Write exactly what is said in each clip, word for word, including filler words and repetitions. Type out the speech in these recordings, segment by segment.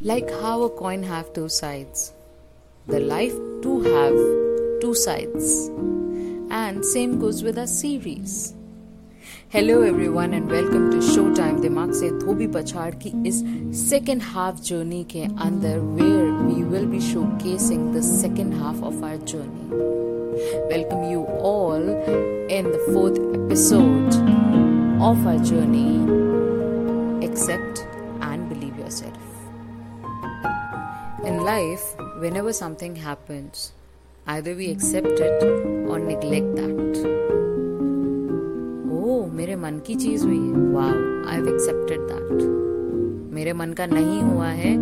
Like how a coin have two sides, the life too have two sides. And same goes with our series. Hello everyone and welcome to Showtime. दिमाग से धोबी पछाड़ की इस second half journey के अंदर where we will be showcasing the second half of our journey. Welcome you all in the fourth episode of our journey. Accept and believe yourself. In life, whenever something happens, either we accept it or neglect that. Oh, मेरे मन की चीज हुई है. Wow, I've accepted that. मेरे मन का नहीं हुआ है.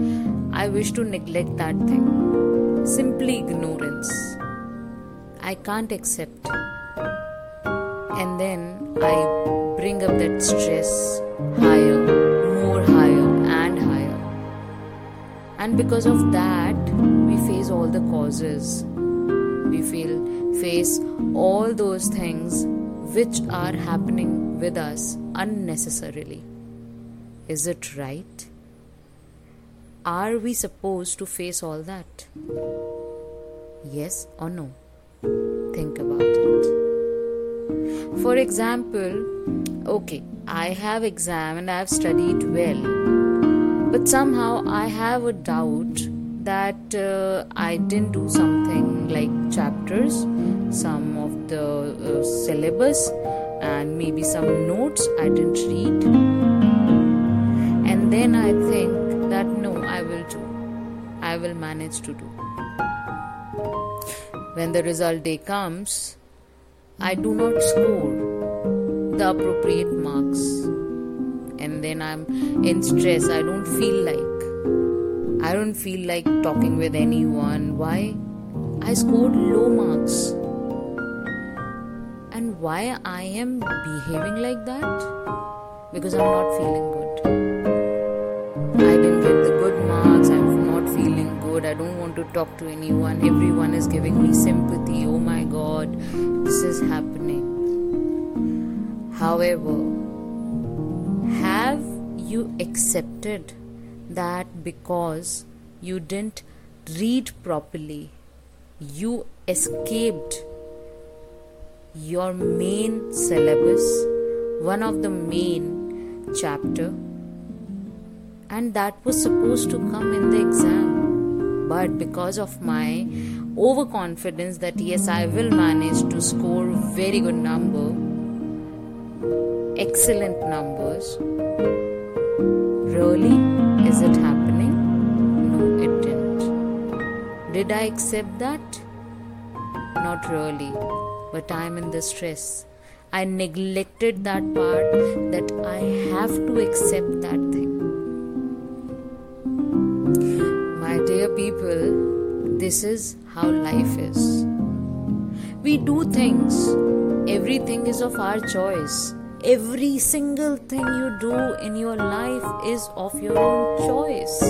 I wish to neglect that thing. Simply ignorance. I can't accept. And then I bring up that stress higher, more higher and higher. And because of that, we face all the causes. We feel, face all those things which are happening with us unnecessarily. Is it right? Are we supposed to face all that? Yes or no? Think about it. For example, okay, I have exam and I have studied well, but somehow I have a doubt that uh, I didn't do something like chapters, some of the uh, syllabus and maybe some notes I didn't read, and then I think that no, I will do, I will manage to do. When the result day comes, I do not score the appropriate marks, and then I'm in stress. I don't feel like I don't feel like talking with anyone. Why? I scored low marks. And why I am behaving like that? Because I'm not feeling good. I didn't get the good marks. I'm not feeling good. I don't want to talk to anyone. Everyone is giving me sympathy. Oh my God, this is happening. However, have you accepted that because you didn't read properly, you escaped your main syllabus, one of the main chapter, and that was supposed to come in the exam. But because of my overconfidence that yes, I will manage to score very good number, excellent numbers, really? Is it happening? No, it didn't. Did I accept that? Not really. But I'm in the stress. I neglected that part that I have to accept that thing. My dear people, this is how life is. We do things. Everything is of our choice. Every single thing you do in your life is of your own choice.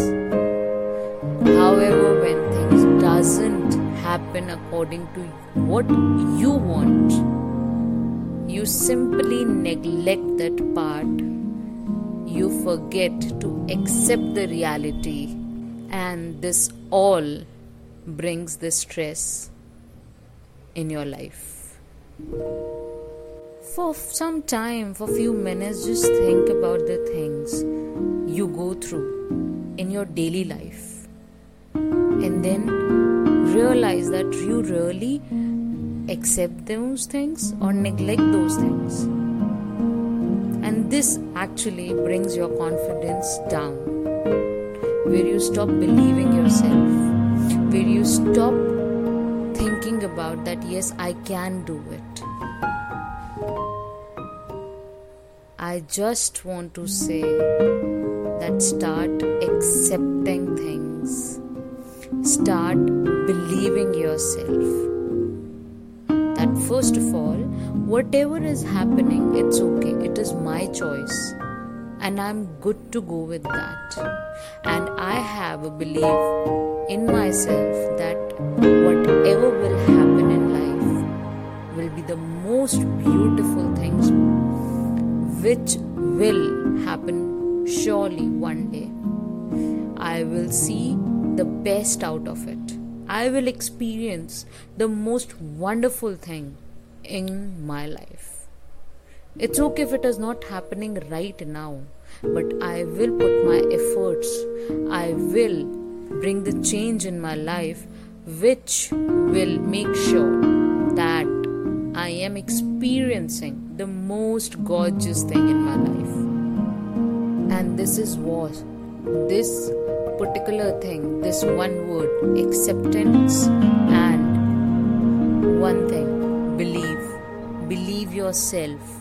However, when things doesn't happen according to what you want, you simply neglect that part. You forget to accept the reality, and this all brings the stress in your life. For some time, for few minutes, just think about the things you go through in your daily life, and then realize that you really accept those things or neglect those things. And this actually brings your confidence down, where you stop believing yourself, where you stop thinking about that, yes, I can do it. I just want to say that start accepting things. Start believing yourself. That first of all, whatever is happening, it's okay. It is my choice. And I'm good to go with that. And I have a belief in myself that whatever will happen in life will be the most beautiful things which will happen surely one day. I will see the best out of it. I will experience the most wonderful thing in my life. It's okay if it is not happening right now, but I will put my efforts. I will bring the change in my life which will make sure that I am experiencing the most gorgeous thing in my life. And this is what this particular thing, this one word, acceptance, and one thing, believe. Believe yourself.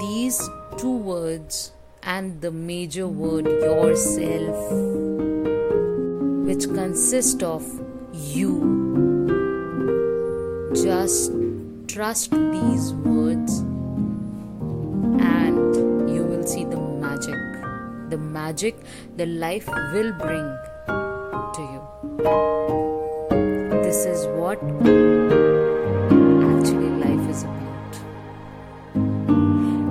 These two words and the major word yourself, which consists of you. Just trust these words and you will see the magic. The magic the life will bring to you. This is what actually life is about.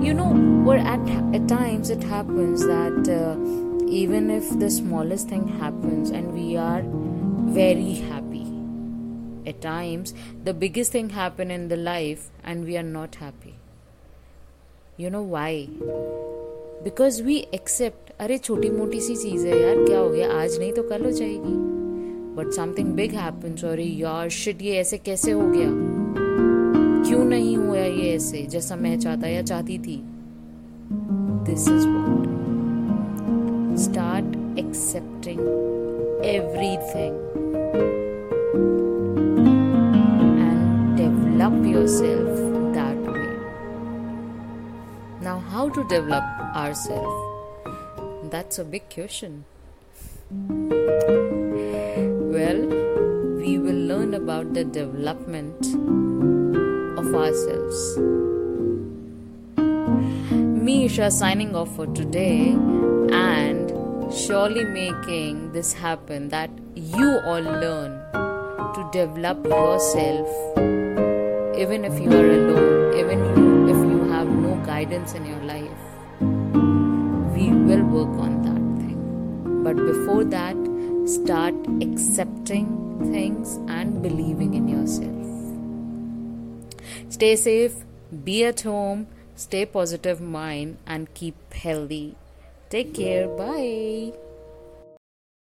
You know, where at, at times it happens that uh, even if the smallest thing happens and we are very happy, at times the biggest thing happens in the life and we are not happy. You know why? Because we accept, अरे छोटी मोटी सी चीज़ है यार, क्या हो गया, आज नहीं तो कल हो जाएगी. But something big happens, अरे यार shit, ये ऐसे कैसे हो गया, क्यों नहीं हुआ ये ऐसे जैसा मैं चाहता या चाहती थी. This is what. Start accepting everything and develop yourself that way. Now, how to develop ourselves? That's a big question. Well, we will learn about the development of ourselves. Me, Isha, signing off for today and surely making this happen, that you all learn to develop yourself, even if you are alone, even if you have no guidance in your life. We will work on that thing. But before that, start accepting things and believing in yourself. Stay safe, be at home, stay positive mind, and keep healthy. Take care. Bye.